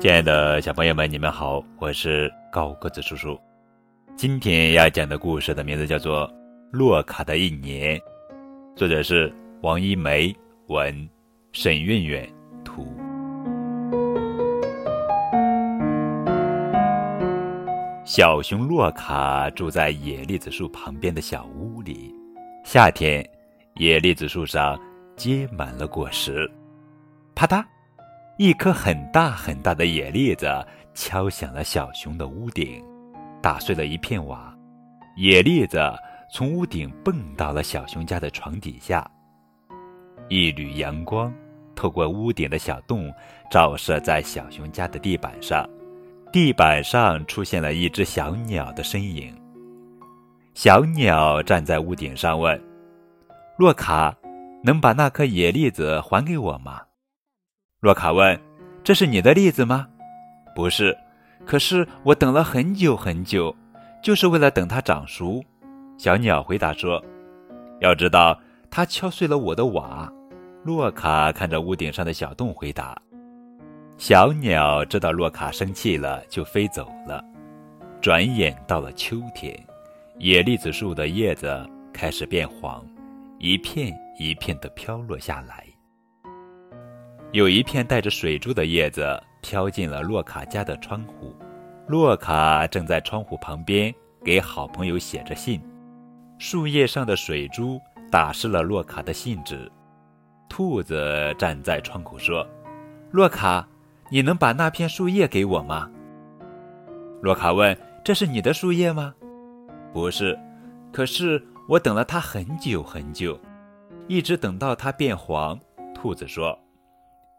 亲爱的小朋友们，你们好，我是高个子叔叔。今天要讲的故事的名字叫做《洛卡的一年》，作者是王一梅，文沈韵远，图。小熊洛卡住在野栗子树旁边的小屋里。夏天，野栗子树上结满了果实。啪嗒，一颗很大很大的野栗子敲响了小熊的屋顶，打碎了一片瓦。野栗子从屋顶蹦到了小熊家的床底下。一缕阳光透过屋顶的小洞照射在小熊家的地板上，地板上出现了一只小鸟的身影。小鸟站在屋顶上问：洛卡，能把那颗野栗子还给我吗？洛卡问：这是你的栗子吗？不是，可是我等了很久很久，就是为了等它长熟。小鸟回答说，要知道它敲碎了我的瓦。洛卡看着屋顶上的小洞回答。小鸟知道洛卡生气了，就飞走了。转眼到了秋天，野栗子树的叶子开始变黄，一片一片地飘落下来。有一片带着水珠的叶子飘进了洛卡家的窗户。洛卡正在窗户旁边给好朋友写着信，树叶上的水珠打湿了洛卡的信纸。兔子站在窗口说：洛卡，你能把那片树叶给我吗？洛卡问：这是你的树叶吗？不是，可是我等了它很久很久，一直等到它变黄。兔子说，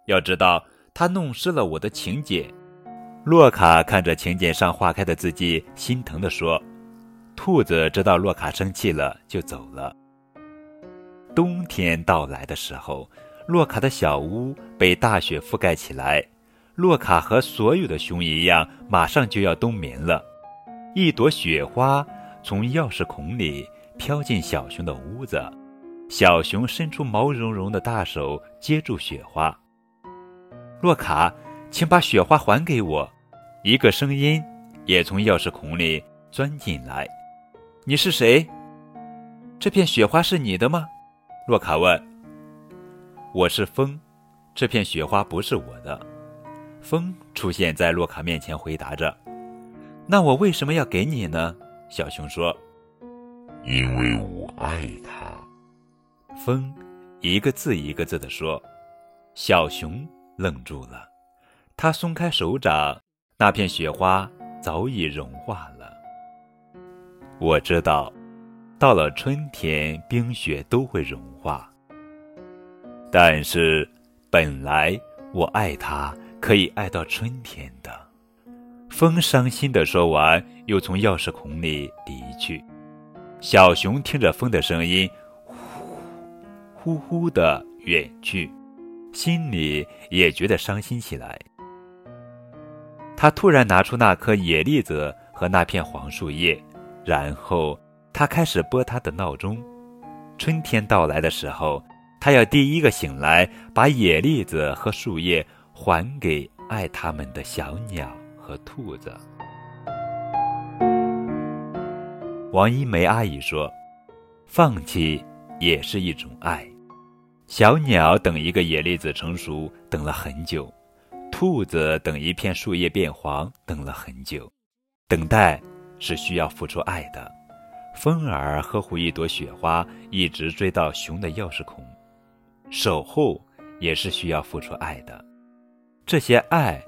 要知道他弄湿了我的请柬。洛卡看着请柬上化开的字迹，心疼地说。兔子知道洛卡生气了，就走了。冬天到来的时候，洛卡的小屋被大雪覆盖起来。洛卡和所有的熊一样，马上就要冬眠了。一朵雪花从钥匙孔里飘进小熊的屋子，小熊伸出毛茸茸的大手接住雪花。洛卡，请把雪花还给我。一个声音也从钥匙孔里钻进来。你是谁？这片雪花是你的吗？洛卡问。我是风，这片雪花不是我的。风出现在洛卡面前回答着。那我为什么要给你呢？小熊说。因为我爱他。风一个字一个字地说。小熊愣住了，他松开手掌，那片雪花早已融化了。我知道，到了春天，冰雪都会融化。但是，本来我爱他，可以爱到春天的。风伤心地说完，又从钥匙孔里离去。小熊听着风的声音，呼呼地远去。心里也觉得伤心起来。他突然拿出那颗野栗子和那片黄树叶，然后他开始拨他的闹钟。春天到来的时候，他要第一个醒来，把野栗子和树叶还给爱他们的小鸟和兔子。王一梅阿姨说，放弃也是一种爱。小鸟等一个野栗子成熟，等了很久。兔子等一片树叶变黄，等了很久。等待是需要付出爱的。风儿呵护一朵雪花，一直追到熊的钥匙孔。守候也是需要付出爱的。这些爱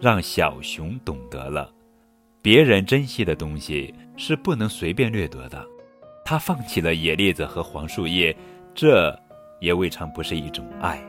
让小熊懂得了，别人珍惜的东西是不能随便掠夺的。他放弃了野栗子和黄树叶，这也未尝不是一种爱。